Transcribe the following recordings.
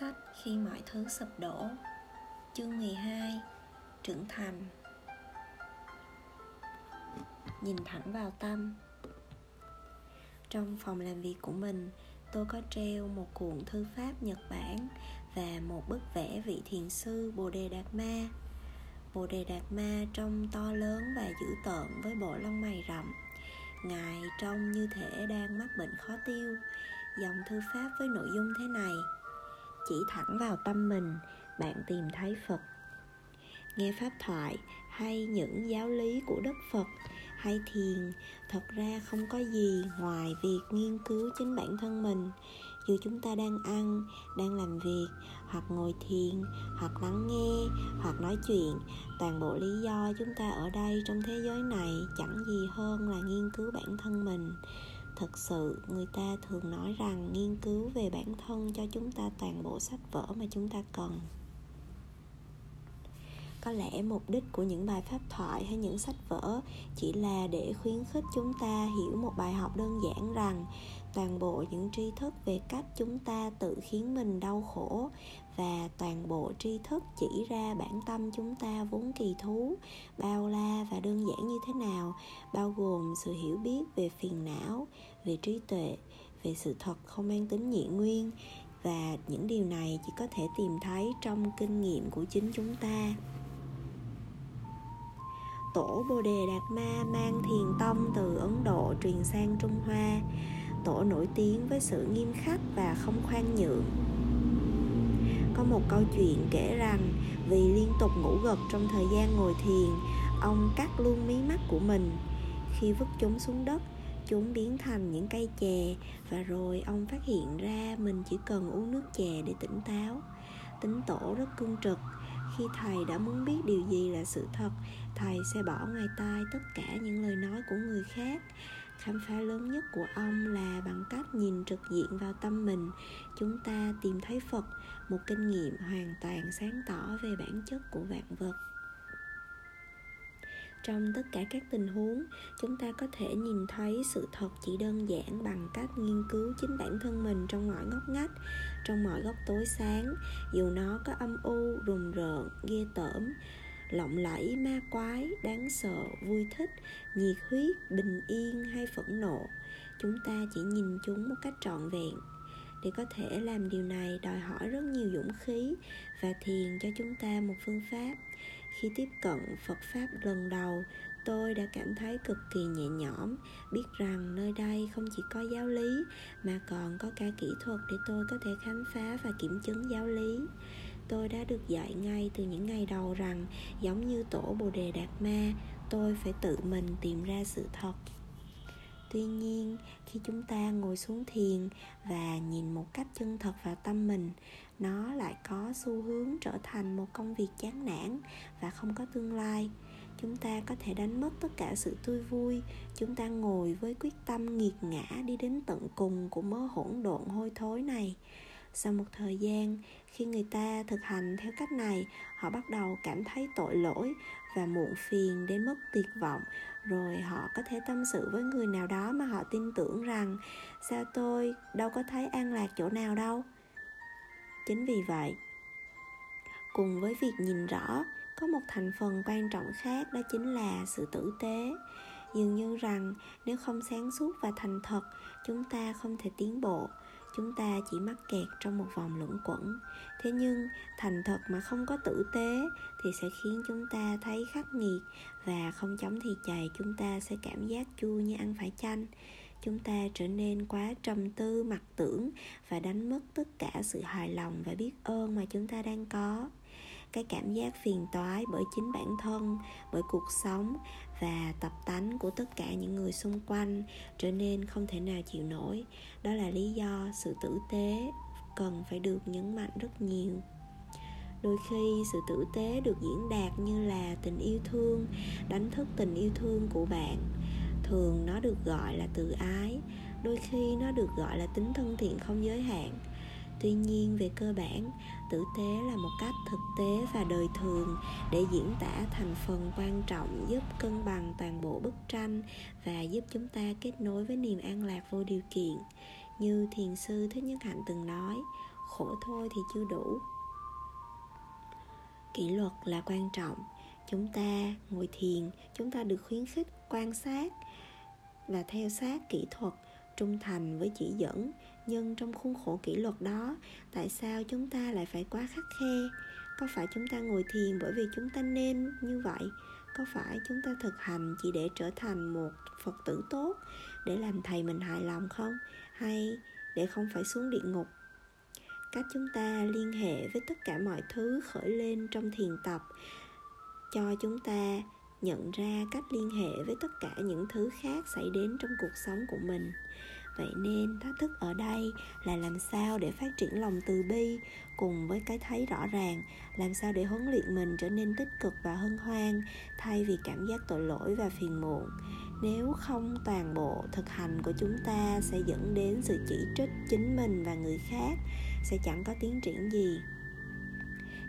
sách khi mọi thứ sụp đổ. Chương 12. Trưởng thành. Nhìn thẳng vào tâm. Trong phòng làm việc của mình, tôi có treo một cuộn thư pháp Nhật Bản và một bức vẽ vị thiền sư Bồ Đề Đạt Ma. Bồ Đề Đạt Ma trông to lớn và dữ tợn với bộ lông mày rậm. Ngài trông như thể đang mắc bệnh khó tiêu. Dòng thư pháp với nội dung thế này: chỉ thẳng vào tâm mình, bạn tìm thấy Phật. Nghe pháp thoại hay những giáo lý của Đức Phật hay thiền thật ra không có gì ngoài việc nghiên cứu chính bản thân mình. Dù chúng ta đang ăn, đang làm việc, hoặc ngồi thiền, hoặc lắng nghe, hoặc nói chuyện, toàn bộ lý do chúng ta ở đây trong thế giới này chẳng gì hơn là nghiên cứu bản thân mình. Thật sự, người ta thường nói rằng nghiên cứu về bản thân cho chúng ta toàn bộ sách vở mà chúng ta cần. Có lẽ mục đích của những bài pháp thoại hay những sách vở chỉ là để khuyến khích chúng ta hiểu một bài học đơn giản rằng toàn bộ những tri thức về cách chúng ta tự khiến mình đau khổ và toàn bộ tri thức chỉ ra bản tâm chúng ta vốn kỳ thú, bao la và đơn giản như thế nào, bao gồm sự hiểu biết về phiền não, về trí tuệ, về sự thật không mang tính nhị nguyên, và những điều này chỉ có thể tìm thấy trong kinh nghiệm của chính chúng ta. Tổ Bồ Đề Đạt Ma mang thiền tông từ Ấn Độ truyền sang Trung Hoa. Tổ nổi tiếng với sự nghiêm khắc và không khoan nhượng. Có một câu chuyện kể rằng vì liên tục ngủ gật trong thời gian ngồi thiền, ông cắt luôn mí mắt của mình. Khi vứt chúng xuống đất, chúng biến thành những cây chè, và rồi ông phát hiện ra mình chỉ cần uống nước chè để tỉnh táo. Tính tổ rất cương trực. Khi thầy đã muốn biết điều gì là sự thật, thầy sẽ bỏ ngoài tai tất cả những lời nói của người khác. Khám phá lớn nhất của ông là bằng cách nhìn trực diện vào tâm mình, chúng ta tìm thấy Phật, một kinh nghiệm hoàn toàn sáng tỏ về bản chất của vạn vật. Trong tất cả các tình huống, chúng ta có thể nhìn thấy sự thật chỉ đơn giản bằng cách nghiên cứu chính bản thân mình trong mọi ngóc ngách, trong mọi góc tối sáng, dù nó có âm u, rùng rợn, ghê tởm, lộng lẫy, ma quái, đáng sợ, vui thích, nhiệt huyết, bình yên hay phẫn nộ. Chúng ta chỉ nhìn chúng một cách trọn vẹn. Để có thể làm điều này đòi hỏi rất nhiều dũng khí, và thiền cho chúng ta một phương pháp. Khi tiếp cận Phật Pháp lần đầu, tôi đã cảm thấy cực kỳ nhẹ nhõm, biết rằng nơi đây không chỉ có giáo lý mà còn có cả kỹ thuật để tôi có thể khám phá và kiểm chứng giáo lý. Tôi đã được dạy ngay từ những ngày đầu rằng, giống như tổ Bồ Đề Đạt Ma, tôi phải tự mình tìm ra sự thật. Tuy nhiên, khi chúng ta ngồi xuống thiền và nhìn một cách chân thật vào tâm mình, nó lại có xu hướng trở thành một công việc chán nản và không có tương lai. Chúng ta có thể đánh mất tất cả sự tươi vui. Chúng ta ngồi với quyết tâm nghiệt ngã đi đến tận cùng của mớ hỗn độn hôi thối này. Sau một thời gian, khi người ta thực hành theo cách này, họ bắt đầu cảm thấy tội lỗi và muộn phiền đến mức tuyệt vọng. Rồi họ có thể tâm sự với người nào đó mà họ tin tưởng rằng, sao tôi đâu có thấy an lạc chỗ nào đâu. Chính vì vậy, cùng với việc nhìn rõ, có một thành phần quan trọng khác, đó chính là sự tử tế. Dường như rằng nếu không sáng suốt và thành thật, chúng ta không thể tiến bộ. Chúng ta chỉ mắc kẹt trong một vòng luẩn quẩn. Thế nhưng, thành thật mà không có tử tế thì sẽ khiến chúng ta thấy khắc nghiệt, và không chóng thì chày chúng ta sẽ cảm giác chua như ăn phải chanh. Chúng ta trở nên quá trầm tư, mặc tưởng và đánh mất tất cả sự hài lòng và biết ơn mà chúng ta đang có. Cái cảm giác phiền toái bởi chính bản thân, bởi cuộc sống và tập tánh của tất cả những người xung quanh trở nên không thể nào chịu nổi. Đó là lý do sự tử tế cần phải được nhấn mạnh rất nhiều. Đôi khi sự tử tế được diễn đạt như là tình yêu thương, đánh thức tình yêu thương của bạn. Thường nó được gọi là từ ái, đôi khi nó được gọi là tính thân thiện không giới hạn. Tuy nhiên, về cơ bản, tử tế là một cách thực tế và đời thường để diễn tả thành phần quan trọng giúp cân bằng toàn bộ bức tranh và giúp chúng ta kết nối với niềm an lạc vô điều kiện. Như thiền sư Thích Nhất Hạnh từng nói, khổ thôi thì chưa đủ. Kỷ luật là quan trọng. Chúng ta ngồi thiền, chúng ta được khuyến khích quan sát và theo sát kỹ thuật, trung thành với chỉ dẫn. Nhưng trong khuôn khổ kỷ luật đó, tại sao chúng ta lại phải quá khắt khe? Có phải chúng ta ngồi thiền bởi vì chúng ta nên như vậy? Có phải chúng ta thực hành chỉ để trở thành một Phật tử tốt, để làm thầy mình hài lòng không? Hay để không phải xuống địa ngục? Cách chúng ta liên hệ với tất cả mọi thứ khởi lên trong thiền tập cho chúng ta nhận ra cách liên hệ với tất cả những thứ khác xảy đến trong cuộc sống của mình. Vậy nên thách thức ở đây là làm sao để phát triển lòng từ bi cùng với cái thấy rõ ràng, làm sao để huấn luyện mình trở nên tích cực và hân hoan thay vì cảm giác tội lỗi và phiền muộn. Nếu không, toàn bộ thực hành của chúng ta sẽ dẫn đến sự chỉ trích chính mình và người khác, sẽ chẳng có tiến triển gì.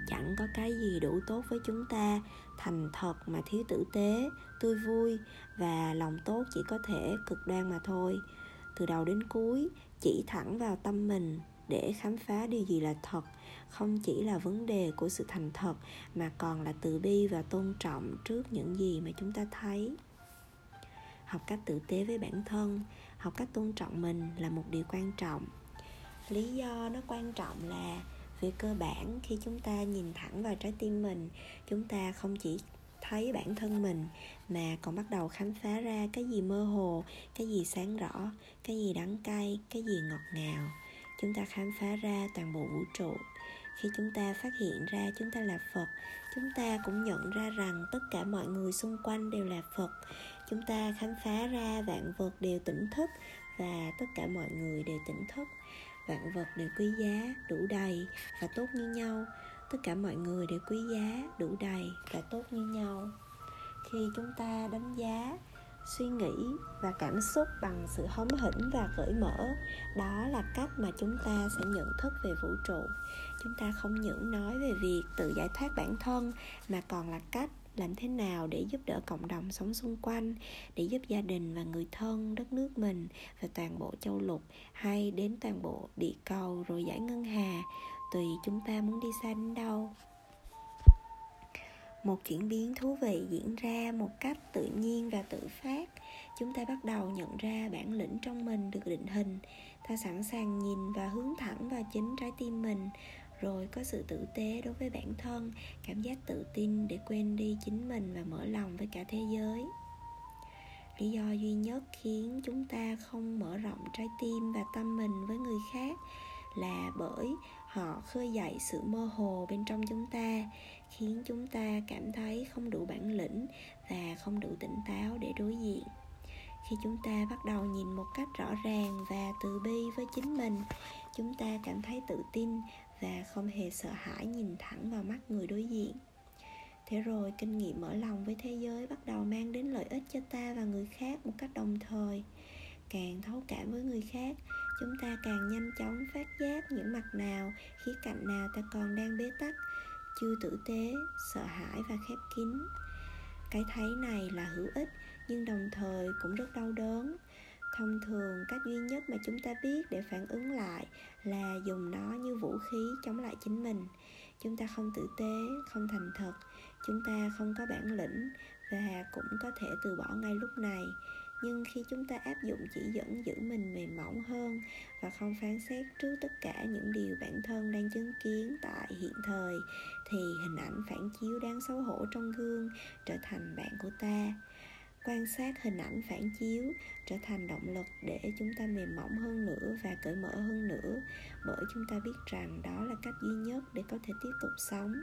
Chẳng có cái gì đủ tốt với chúng ta, thành thật mà thiếu tử tế, tươi vui và lòng tốt chỉ có thể cực đoan mà thôi. Từ đầu đến cuối, chỉ thẳng vào tâm mình để khám phá điều gì là thật, không chỉ là vấn đề của sự thành thật mà còn là từ bi và tôn trọng trước những gì mà chúng ta thấy. Học cách tử tế với bản thân, học cách tôn trọng mình là một điều quan trọng. Lý do nó quan trọng là về cơ bản, khi chúng ta nhìn thẳng vào trái tim mình, chúng ta không chỉ thấy bản thân mình mà còn bắt đầu khám phá ra cái gì mơ hồ, cái gì sáng rõ, cái gì đắng cay, cái gì ngọt ngào. Chúng ta khám phá ra toàn bộ vũ trụ. Khi chúng ta phát hiện ra chúng ta là Phật, chúng ta cũng nhận ra rằng tất cả mọi người xung quanh đều là Phật. Chúng ta khám phá ra vạn vật đều tỉnh thức và tất cả mọi người đều tỉnh thức. Vạn vật đều quý giá, đủ đầy và tốt như nhau. Tất cả mọi người đều quý giá, đủ đầy và tốt như nhau. Khi chúng ta đánh giá, suy nghĩ và cảm xúc bằng sự hóm hỉnh và cởi mở, đó là cách mà chúng ta sẽ nhận thức về vũ trụ. Chúng ta không những nói về việc tự giải thoát bản thân mà còn là cách làm thế nào để giúp đỡ cộng đồng sống xung quanh, để giúp gia đình và người thân, đất nước mình và toàn bộ châu lục, hay đến toàn bộ địa cầu rồi giải ngân hà, tùy chúng ta muốn đi xa đến đâu. Một chuyển biến thú vị diễn ra một cách tự nhiên và tự phát. Chúng ta bắt đầu nhận ra bản lĩnh trong mình được định hình. Ta sẵn sàng nhìn và hướng thẳng vào chính trái tim mình, rồi có sự tử tế đối với bản thân, cảm giác tự tin để quên đi chính mình và mở lòng với cả thế giới. Lý do duy nhất khiến chúng ta không mở rộng trái tim và tâm mình với người khác là bởi họ khơi dậy sự mơ hồ bên trong chúng ta, khiến chúng ta cảm thấy không đủ bản lĩnh và không đủ tỉnh táo để đối diện. Khi chúng ta bắt đầu nhìn một cách rõ ràng và từ bi với chính mình, chúng ta cảm thấy tự tin và không hề sợ hãi nhìn thẳng vào mắt người đối diện. Thế rồi kinh nghiệm mở lòng với thế giới bắt đầu mang đến lợi ích cho ta và người khác một cách đồng thời. Càng thấu cảm với người khác, chúng ta càng nhanh chóng phát giác những mặt nào, khía cạnh nào ta còn đang bế tắc, chưa tử tế, sợ hãi và khép kín. Cái thấy này là hữu ích nhưng đồng thời cũng rất đau đớn. Thông thường, cách duy nhất mà chúng ta biết để phản ứng lại là dùng nó như vũ khí chống lại chính mình. Chúng ta không tử tế, không thành thật, chúng ta không có bản lĩnh và cũng có thể từ bỏ ngay lúc này. Nhưng khi chúng ta áp dụng chỉ dẫn giữ mình mềm mỏng hơn và không phán xét trước tất cả những điều bản thân đang chứng kiến tại hiện thời, thì hình ảnh phản chiếu đáng xấu hổ trong gương trở thành bạn của ta. Quan sát hình ảnh phản chiếu trở thành động lực để chúng ta mềm mỏng hơn nữa và cởi mở hơn nữa, bởi chúng ta biết rằng đó là cách duy nhất để có thể tiếp tục sống,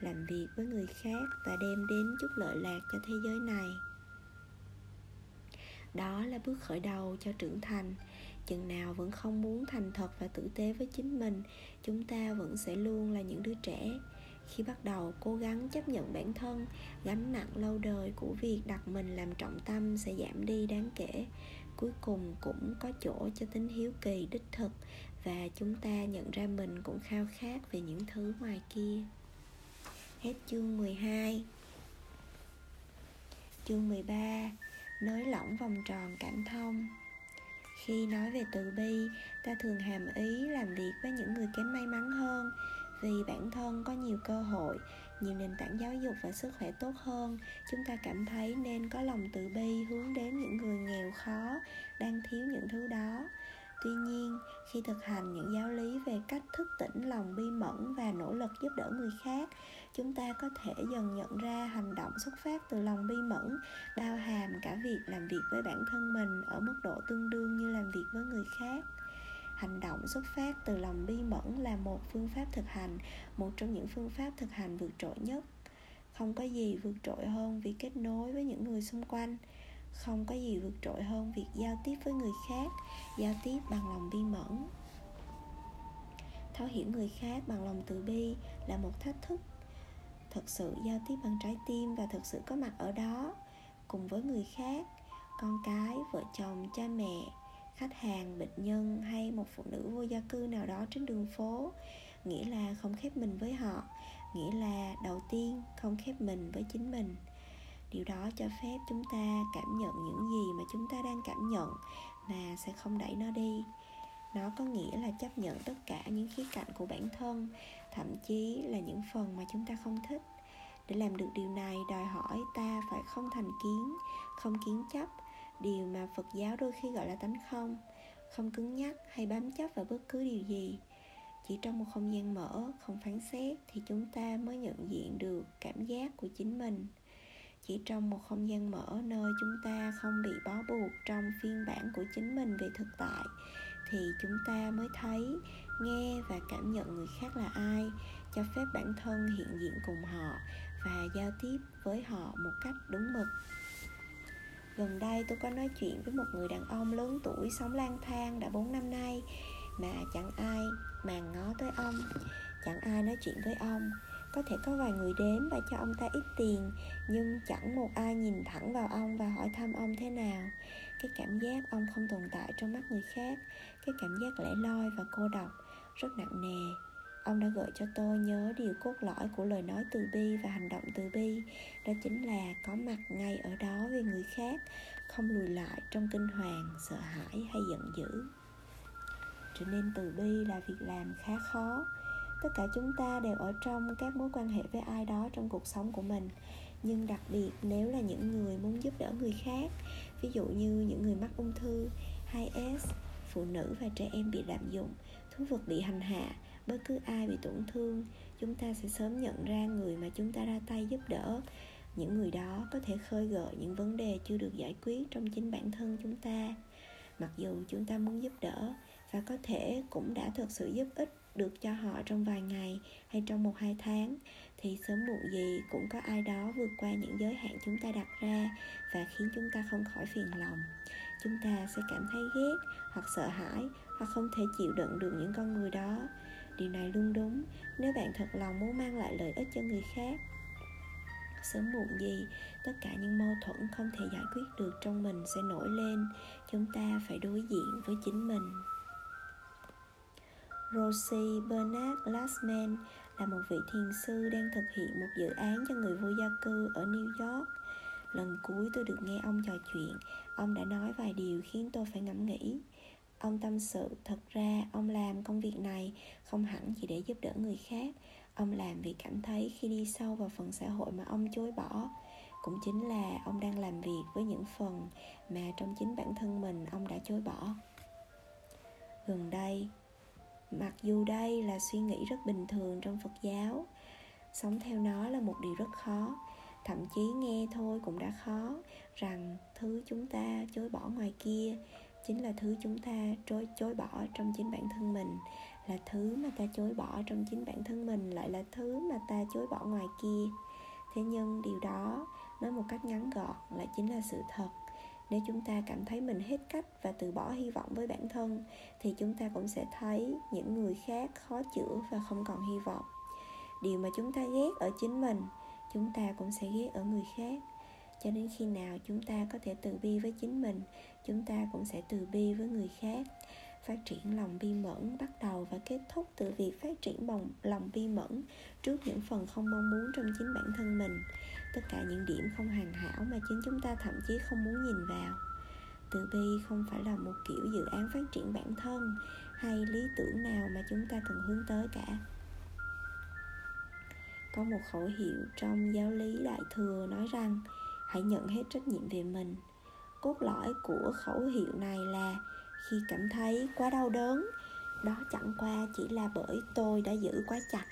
làm việc với người khác và đem đến chút lợi lạc cho thế giới này. Đó là bước khởi đầu cho trưởng thành. Chừng nào vẫn không muốn thành thật và tử tế với chính mình, chúng ta vẫn sẽ luôn là những đứa trẻ. Khi bắt đầu cố gắng chấp nhận bản thân, gánh nặng lâu đời của việc đặt mình làm trọng tâm sẽ giảm đi đáng kể. Cuối cùng cũng có chỗ cho tính hiếu kỳ đích thực, và chúng ta nhận ra mình cũng khao khát về những thứ ngoài kia. Hết chương 12. Chương 13. Nới lỏng vòng tròn cảm thông. Khi nói về từ bi, ta thường hàm ý làm việc với những người kém may mắn hơn, vì bản thân có nhiều cơ hội, nhiều nền tảng giáo dục và sức khỏe tốt hơn. Chúng ta cảm thấy nên có lòng từ bi hướng đến những người nghèo khó, đang thiếu những thứ đó. Tuy nhiên, khi thực hành những giáo lý về cách thức tỉnh lòng bi mẫn và nỗ lực giúp đỡ người khác, chúng ta có thể dần nhận ra hành động xuất phát từ lòng bi mẫn bao hàm cả việc làm việc với bản thân mình ở mức độ tương đương như làm việc với người khác. Hành động xuất phát từ lòng bi mẫn là một phương pháp thực hành, một trong những phương pháp thực hành vượt trội nhất. Không có gì vượt trội hơn việc kết nối với những người xung quanh. Không có gì vượt trội hơn việc giao tiếp với người khác, giao tiếp bằng lòng bi mẫn. Thấu hiểu người khác bằng lòng từ bi là một thách thức. Thực sự giao tiếp bằng trái tim và thực sự có mặt ở đó, cùng với người khác, con cái, vợ chồng, cha mẹ, khách hàng, bệnh nhân hay một phụ nữ vô gia cư nào đó trên đường phố. Nghĩa là không khép mình với họ, nghĩa là đầu tiên không khép mình với chính mình. Điều đó cho phép chúng ta cảm nhận những gì mà chúng ta đang cảm nhận mà sẽ không đẩy nó đi. Nó có nghĩa là chấp nhận tất cả những khía cạnh của bản thân, thậm chí là những phần mà chúng ta không thích. Để làm được điều này đòi hỏi ta phải không thành kiến, không kiến chấp, điều mà Phật giáo đôi khi gọi là tánh không, không cứng nhắc hay bám chấp vào bất cứ điều gì. Chỉ trong một không gian mở, không phán xét thì chúng ta mới nhận diện được cảm giác của chính mình. Chỉ trong một không gian mở nơi chúng ta không bị bó buộc trong phiên bản của chính mình về thực tại, thì chúng ta mới thấy, nghe và cảm nhận người khác là ai, cho phép bản thân hiện diện cùng họ và giao tiếp với họ một cách đúng mực. Gần đây tôi có nói chuyện với một người đàn ông lớn tuổi sống lang thang đã 4 năm nay, mà chẳng ai màng ngó tới ông, chẳng ai nói chuyện với ông. Có thể có vài người đến và cho ông ta ít tiền, nhưng chẳng một ai nhìn thẳng vào ông và hỏi thăm ông thế nào. Cái cảm giác ông không tồn tại trong mắt người khác, cái cảm giác lẻ loi và cô độc, rất nặng nề. Ông đã gợi cho tôi nhớ điều cốt lõi của lời nói từ bi và hành động từ bi. Đó chính là có mặt ngay ở đó với người khác, không lùi lại trong kinh hoàng, sợ hãi hay giận dữ. Trở nên từ bi là việc làm khá khó. Tất cả chúng ta đều ở trong các mối quan hệ với ai đó trong cuộc sống của mình. Nhưng đặc biệt nếu là những người muốn giúp đỡ người khác, ví dụ như những người mắc ung thư, AIDS, phụ nữ và trẻ em bị lạm dụng, thú vật bị hành hạ, bất cứ ai bị tổn thương, chúng ta sẽ sớm nhận ra người mà chúng ta ra tay giúp đỡ. Những người đó có thể khơi gợi những vấn đề chưa được giải quyết trong chính bản thân chúng ta. Mặc dù chúng ta muốn giúp đỡ và có thể cũng đã thực sự giúp ích được cho họ trong vài ngày hay trong 1-2 tháng, thì sớm muộn gì cũng có ai đó vượt qua những giới hạn chúng ta đặt ra và khiến chúng ta không khỏi phiền lòng. Chúng ta sẽ cảm thấy ghét hoặc sợ hãi hoặc không thể chịu đựng được những con người đó. Điều này luôn đúng nếu bạn thật lòng muốn mang lại lợi ích cho người khác. Sớm muộn gì, tất cả những mâu thuẫn không thể giải quyết được trong mình sẽ nổi lên. Chúng ta phải đối diện với chính mình. Rosie Bernard Glassman là một vị thiền sư đang thực hiện một dự án cho người vô gia cư ở New York. Lần cuối tôi được nghe ông trò chuyện, ông đã nói vài điều khiến tôi phải ngẫm nghĩ. Ông tâm sự, thật ra ông làm công việc này không hẳn chỉ để giúp đỡ người khác. Ông làm vì cảm thấy khi đi sâu vào phần xã hội mà ông chối bỏ, cũng chính là ông đang làm việc với những phần mà trong chính bản thân mình ông đã chối bỏ. Gần đây, mặc dù đây là suy nghĩ rất bình thường trong Phật giáo, sống theo nó là một điều rất khó. Thậm chí nghe thôi cũng đã khó, rằng thứ chúng ta chối bỏ ngoài kia chính là thứ chúng ta chối bỏ trong chính bản thân mình. Là thứ mà ta chối bỏ trong chính bản thân mình lại là thứ mà ta chối bỏ ngoài kia. Thế nhưng điều đó, nói một cách ngắn gọn, lại chính là sự thật. Nếu chúng ta cảm thấy mình hết cách và từ bỏ hy vọng với bản thân, thì chúng ta cũng sẽ thấy những người khác khó chữa và không còn hy vọng. Điều mà chúng ta ghét ở chính mình, chúng ta cũng sẽ ghét ở người khác. Cho đến khi nào chúng ta có thể từ bi với chính mình, chúng ta cũng sẽ từ bi với người khác. Phát triển lòng bi mẫn bắt đầu và kết thúc từ việc phát triển lòng bi mẫn trước những phần không mong muốn trong chính bản thân mình. Tất cả những điểm không hoàn hảo mà chính chúng ta thậm chí không muốn nhìn vào. Từ bi không phải là một kiểu dự án phát triển bản thân hay lý tưởng nào mà chúng ta cần hướng tới cả. Có một khẩu hiệu trong giáo lý Đại Thừa nói rằng hãy nhận hết trách nhiệm về mình. Cốt lõi của khẩu hiệu này là khi cảm thấy quá đau đớn, đó chẳng qua chỉ là bởi tôi đã giữ quá chặt.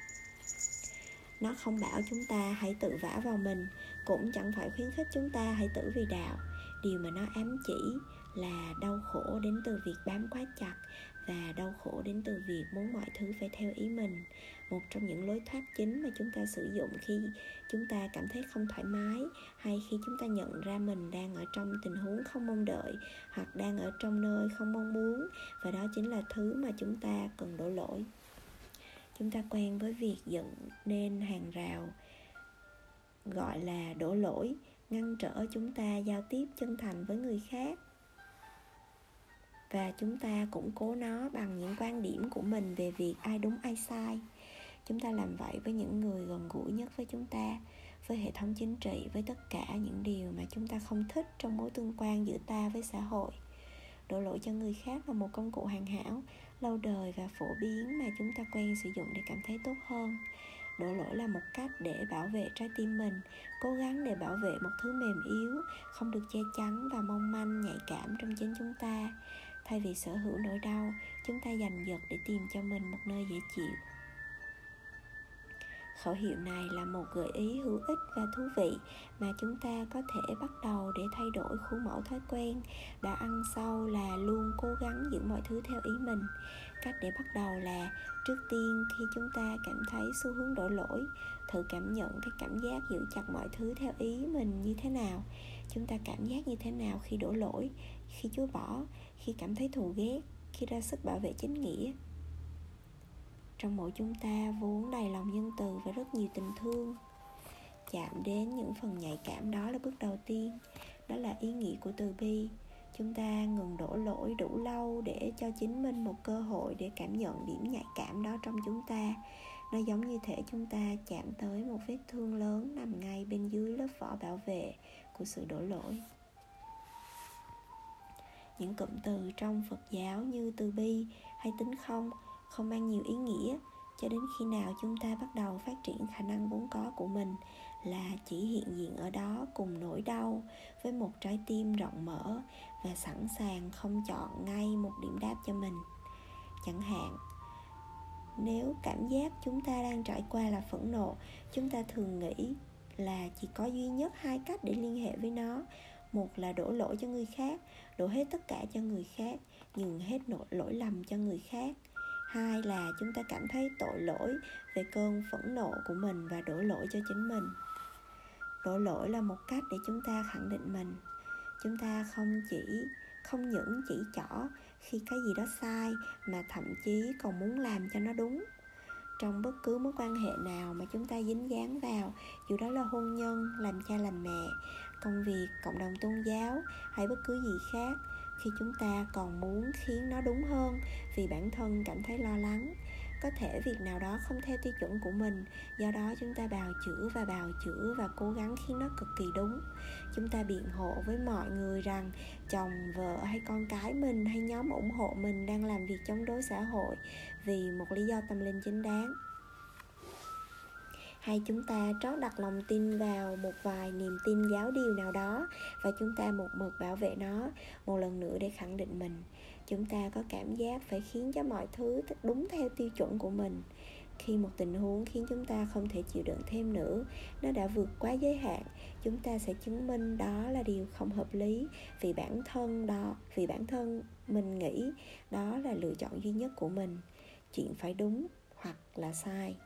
Nó không bảo chúng ta hãy tự vả vào mình, cũng chẳng phải khuyến khích chúng ta hãy tử vì đạo. Điều mà nó ám chỉ là đau khổ đến từ việc bám quá chặt và đau khổ đến từ việc muốn mọi thứ phải theo ý mình. Một trong những lối thoát chính mà chúng ta sử dụng khi chúng ta cảm thấy không thoải mái, hay khi chúng ta nhận ra mình đang ở trong tình huống không mong đợi hoặc đang ở trong nơi không mong muốn, và đó chính là thứ mà chúng ta cần đổ lỗi. Chúng ta quen với việc dựng nên hàng rào gọi là đổ lỗi, ngăn trở chúng ta giao tiếp chân thành với người khác. Và chúng ta củng cố nó bằng những quan điểm của mình về việc ai đúng ai sai. Chúng ta làm vậy với những người gần gũi nhất với chúng ta, với hệ thống chính trị, với tất cả những điều mà chúng ta không thích trong mối tương quan giữa ta với xã hội. Đổ lỗi cho người khác là một công cụ hoàn hảo, lâu đời và phổ biến mà chúng ta quen sử dụng để cảm thấy tốt hơn. Đổ lỗi là một cách để bảo vệ trái tim mình, cố gắng để bảo vệ một thứ mềm yếu, không được che chắn và mong manh nhạy cảm trong chính chúng ta. Thay vì sở hữu nỗi đau, chúng ta giành giật để tìm cho mình một nơi dễ chịu. Khẩu hiệu này là một gợi ý hữu ích và thú vị mà chúng ta có thể bắt đầu để thay đổi khuôn mẫu thói quen đã ăn sâu là luôn cố gắng giữ mọi thứ theo ý mình. Cách để bắt đầu là trước tiên, khi chúng ta cảm thấy xu hướng đổ lỗi, thử cảm nhận cái cảm giác giữ chặt mọi thứ theo ý mình như thế nào. Chúng ta cảm giác như thế nào khi đổ lỗi, khi chối bỏ, khi cảm thấy thù ghét, khi ra sức bảo vệ chính nghĩa. Trong mỗi chúng ta vốn đầy lòng nhân từ và rất nhiều tình thương. Chạm đến những phần nhạy cảm đó là bước đầu tiên. Đó là ý nghĩa của từ bi. Chúng ta ngừng đổ lỗi đủ lâu để cho chính mình một cơ hội để cảm nhận điểm nhạy cảm đó trong chúng ta. Nó giống như thể chúng ta chạm tới một vết thương lớn nằm ngay bên dưới lớp vỏ bảo vệ của sự đổ lỗi. Những cụm từ trong Phật giáo như từ bi hay tính không mang nhiều ý nghĩa cho đến khi nào chúng ta bắt đầu phát triển khả năng vốn có của mình là chỉ hiện diện ở đó cùng nỗi đau với một trái tim rộng mở và sẵn sàng không chọn ngay một điểm đáp cho mình. Chẳng hạn, nếu cảm giác chúng ta đang trải qua là phẫn nộ, chúng ta thường nghĩ là chỉ có duy nhất hai cách để liên hệ với nó. Một là đổ lỗi cho người khác, đổ hết tất cả cho người khác, nhường hết lỗi lầm cho người khác. Hai là chúng ta cảm thấy tội lỗi về cơn phẫn nộ của mình và đổ lỗi cho chính mình. Đổ lỗi là một cách để chúng ta khẳng định mình. Chúng ta không những chỉ trỏ khi cái gì đó sai mà thậm chí còn muốn làm cho nó đúng. Trong bất cứ mối quan hệ nào mà chúng ta dính dáng vào, dù đó là hôn nhân, làm cha làm mẹ, công việc, cộng đồng tôn giáo hay bất cứ gì khác, khi chúng ta còn muốn khiến nó đúng hơn vì bản thân cảm thấy lo lắng, có thể việc nào đó không theo tiêu chuẩn của mình, do đó chúng ta bào chữa và cố gắng khiến nó cực kỳ đúng. Chúng ta biện hộ với mọi người rằng chồng, vợ hay con cái mình hay nhóm ủng hộ mình đang làm việc chống đối xã hội vì một lý do tâm linh chính đáng. Hay chúng ta trót đặt lòng tin vào một vài niềm tin giáo điều nào đó và chúng ta một mực bảo vệ nó, một lần nữa để khẳng định mình. Chúng ta có cảm giác phải khiến cho mọi thứ đúng theo tiêu chuẩn của mình. Khi một tình huống khiến chúng ta không thể chịu đựng thêm nữa, nó đã vượt quá giới hạn, chúng ta sẽ chứng minh đó là điều không hợp lý vì bản thân mình nghĩ đó là lựa chọn duy nhất của mình, chuyện phải đúng hoặc là sai.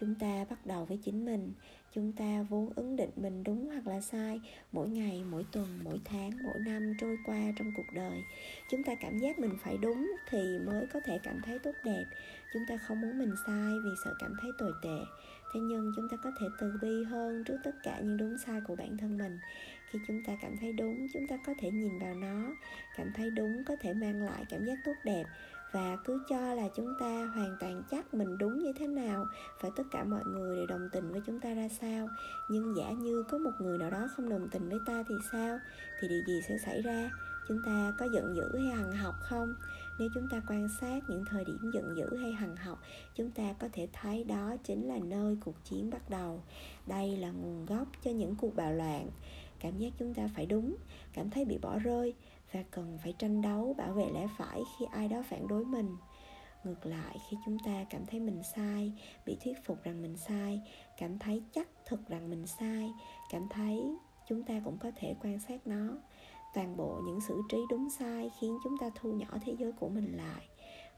Chúng ta bắt đầu với chính mình. Chúng ta vốn ấn định mình đúng hoặc là sai mỗi ngày, mỗi tuần, mỗi tháng, mỗi năm trôi qua trong cuộc đời. Chúng ta cảm giác mình phải đúng thì mới có thể cảm thấy tốt đẹp. Chúng ta không muốn mình sai vì sợ cảm thấy tồi tệ. Thế nhưng chúng ta có thể từ bi hơn trước tất cả những đúng sai của bản thân mình. Khi chúng ta cảm thấy đúng, chúng ta có thể nhìn vào nó. Cảm thấy đúng có thể mang lại cảm giác tốt đẹp và cứ cho là chúng ta hoàn toàn chắc mình đúng như thế nào và tất cả mọi người đều đồng tình với chúng ta ra sao. Nhưng giả như có một người nào đó không đồng tình với ta thì sao? Thì điều gì sẽ xảy ra? Chúng ta có giận dữ hay hằn học không? Nếu chúng ta quan sát những thời điểm giận dữ hay hằn học, chúng ta có thể thấy đó chính là nơi cuộc chiến bắt đầu. Đây là nguồn gốc cho những cuộc bạo loạn. Cảm giác chúng ta phải đúng, cảm thấy bị bỏ rơi và cần phải tranh đấu bảo vệ lẽ phải khi ai đó phản đối mình. Ngược lại, khi chúng ta cảm thấy mình sai, bị thuyết phục rằng mình sai, cảm thấy chắc thực rằng mình sai, cảm thấy chúng ta cũng có thể quan sát nó. Toàn bộ những xử trí đúng sai khiến chúng ta thu nhỏ thế giới của mình lại.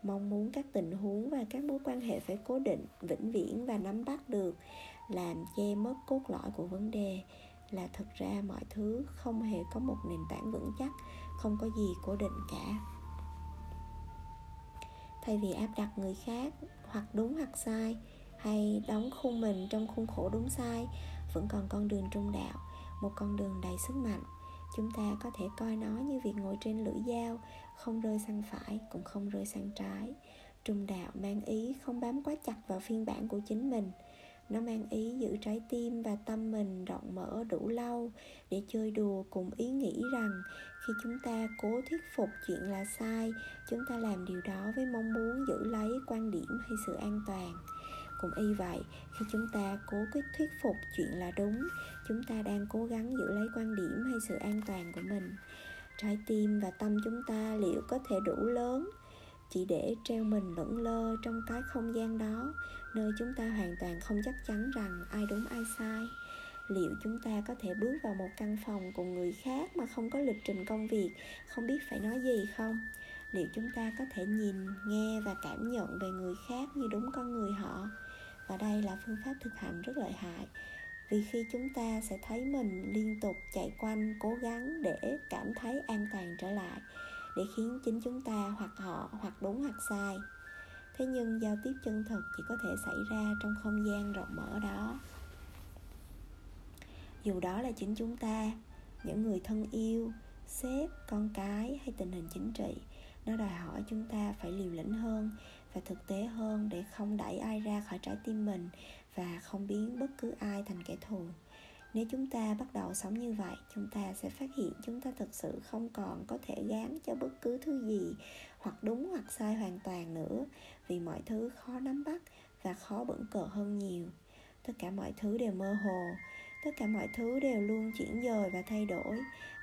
Mong muốn các tình huống và các mối quan hệ phải cố định, vĩnh viễn và nắm bắt được, làm che mất cốt lõi của vấn đề, là thực ra mọi thứ không hề có một nền tảng vững chắc, không có gì cố định cả. Thay vì áp đặt người khác hoặc đúng hoặc sai, hay đóng khung mình trong khuôn khổ đúng sai, vẫn còn con đường trung đạo, một con đường đầy sức mạnh. Chúng ta có thể coi nó như việc ngồi trên lưỡi dao, không rơi sang phải cũng không rơi sang trái. Trung đạo mang ý không bám quá chặt vào phiên bản của chính mình. Nó mang ý giữ trái tim và tâm mình rộng mở đủ lâu để chơi đùa cùng ý nghĩ rằng khi chúng ta cố thuyết phục chuyện là sai, chúng ta làm điều đó với mong muốn giữ lấy quan điểm hay sự an toàn. Cũng y vậy, khi chúng ta cố thuyết phục chuyện là đúng, chúng ta đang cố gắng giữ lấy quan điểm hay sự an toàn của mình. Trái tim và tâm chúng ta liệu có thể đủ lớn chỉ để treo mình lững lơ trong cái không gian đó, nơi chúng ta hoàn toàn không chắc chắn rằng ai đúng ai sai? Liệu chúng ta có thể bước vào một căn phòng cùng người khác mà không có lịch trình công việc, không biết phải nói gì không? Liệu chúng ta có thể nhìn, nghe và cảm nhận về người khác như đúng con người họ? Và đây là phương pháp thực hành rất lợi hại, vì khi chúng ta sẽ thấy mình liên tục chạy quanh, cố gắng để cảm thấy an toàn trở lại, để khiến chính chúng ta hoặc họ hoặc đúng hoặc sai. Thế nhưng giao tiếp chân thực chỉ có thể xảy ra trong không gian rộng mở đó. Dù đó là chính chúng ta, những người thân yêu, sếp, con cái hay tình hình chính trị, nó đòi hỏi chúng ta phải liều lĩnh hơn và thực tế hơn để không đẩy ai ra khỏi trái tim mình và không biến bất cứ ai thành kẻ thù. Nếu chúng ta bắt đầu sống như vậy, chúng ta sẽ phát hiện chúng ta thực sự không còn có thể gán cho bất cứ thứ gì hoặc đúng hoặc sai hoàn toàn nữa, vì mọi thứ khó nắm bắt và khó bững cờ hơn nhiều. Tất cả mọi thứ đều mơ hồ, tất cả mọi thứ đều luôn chuyển dời và thay đổi,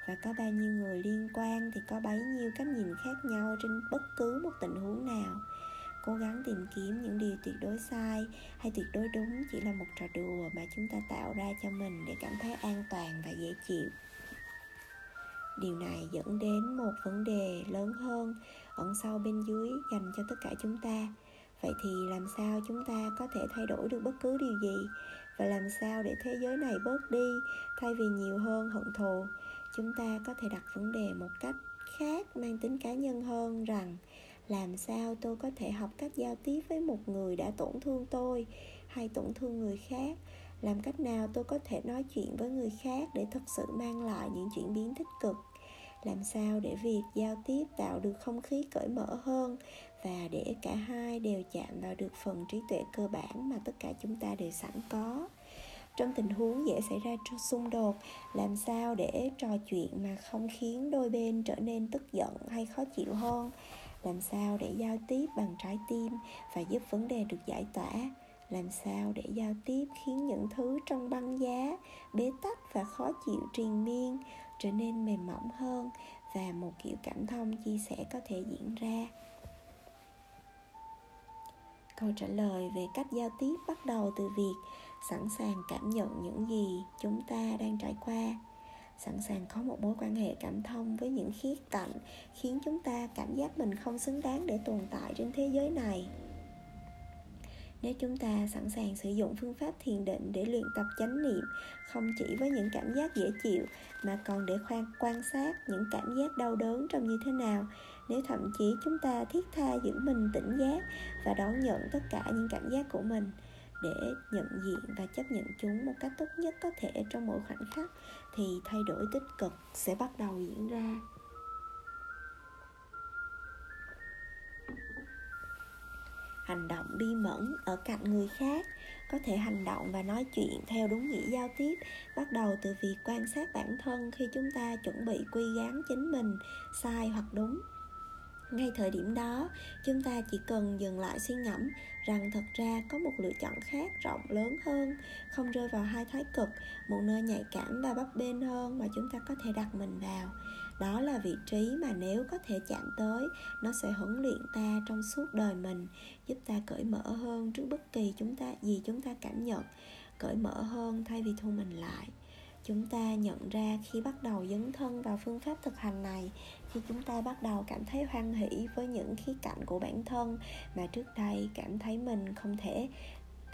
và có bao nhiêu người liên quan thì có bấy nhiêu cách nhìn khác nhau trên bất cứ một tình huống nào. Cố gắng tìm kiếm những điều tuyệt đối sai hay tuyệt đối đúng chỉ là một trò đùa mà chúng ta tạo ra cho mình để cảm thấy an toàn và dễ chịu. Điều này dẫn đến một vấn đề lớn hơn ẩn sâu bên dưới dành cho tất cả chúng ta. Vậy thì làm sao chúng ta có thể thay đổi được bất cứ điều gì? Và làm sao để thế giới này bớt đi thay vì nhiều hơn hận thù? Chúng ta có thể đặt vấn đề một cách khác, mang tính cá nhân hơn, rằng làm sao tôi có thể học cách giao tiếp với một người đã tổn thương tôi hay tổn thương người khác? Làm cách nào tôi có thể nói chuyện với người khác để thực sự mang lại những chuyển biến tích cực? Làm sao để việc giao tiếp tạo được không khí cởi mở hơn và để cả hai đều chạm vào được phần trí tuệ cơ bản mà tất cả chúng ta đều sẵn có? Trong tình huống dễ xảy ra xung đột, làm sao để trò chuyện mà không khiến đôi bên trở nên tức giận hay khó chịu hơn? Làm sao để giao tiếp bằng trái tim và giúp vấn đề được giải tỏa? Làm sao để giao tiếp khiến những thứ trong băng giá, bế tắc và khó chịu triền miên trở nên mềm mỏng hơn và một kiểu cảm thông chia sẻ có thể diễn ra? Câu trả lời về cách giao tiếp bắt đầu từ việc sẵn sàng cảm nhận những gì chúng ta đang trải qua, sẵn sàng có một mối quan hệ cảm thông với những khía cạnh khiến chúng ta cảm giác mình không xứng đáng để tồn tại trên thế giới này. Nếu chúng ta sẵn sàng sử dụng phương pháp thiền định để luyện tập chánh niệm, không chỉ với những cảm giác dễ chịu mà còn để quan sát những cảm giác đau đớn trông như thế nào, nếu thậm chí chúng ta thiết tha giữ mình tỉnh giác và đón nhận tất cả những cảm giác của mình để nhận diện và chấp nhận chúng một cách tốt nhất có thể trong mỗi khoảnh khắc, thì thay đổi tích cực sẽ bắt đầu diễn ra. hành động bi mẫn ở cạnh người khác, có thể hành động và nói chuyện theo đúng nghĩa giao tiếp, bắt đầu từ việc quan sát bản thân khi chúng ta chuẩn bị quy gán chính mình sai hoặc đúng. Ngay thời điểm đó, chúng ta chỉ cần dừng lại suy ngẫm rằng thật ra có một lựa chọn khác rộng lớn hơn, không rơi vào hai thái cực, một nơi nhạy cảm và bấp bênh hơn mà chúng ta có thể đặt mình vào. Đó là vị trí mà nếu có thể chạm tới, nó sẽ huấn luyện ta trong suốt đời mình, giúp ta cởi mở hơn trước bất kỳ gì chúng ta cảm nhận, cởi mở hơn thay vì thu mình lại. Chúng ta nhận ra khi bắt đầu dấn thân vào phương pháp thực hành này, khi chúng ta bắt đầu cảm thấy hoan hỷ với những khía cạnh của bản thân mà trước đây cảm thấy mình không thể,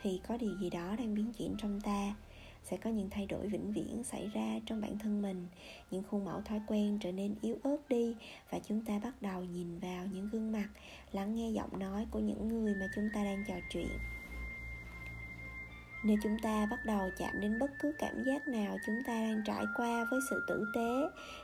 thì có điều gì đó đang biến chuyển trong ta. Sẽ có những thay đổi vĩnh viễn xảy ra trong bản thân mình, những khuôn mẫu thói quen trở nên yếu ớt đi và chúng ta bắt đầu nhìn vào những gương mặt, lắng nghe giọng nói của những người mà chúng ta đang trò chuyện. Nếu chúng ta bắt đầu chạm đến bất cứ cảm giác nào chúng ta đang trải qua với sự tử tế,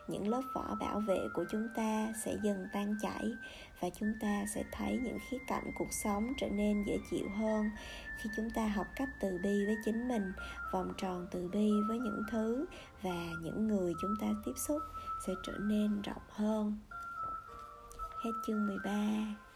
những lớp vỏ bảo vệ của chúng ta sẽ dần tan chảy và chúng ta sẽ thấy những khía cạnh cuộc sống trở nên dễ chịu hơn. Khi chúng ta học cách từ bi với chính mình, vòng tròn từ bi với những thứ và những người chúng ta tiếp xúc sẽ trở nên rộng hơn. Hết chương 13.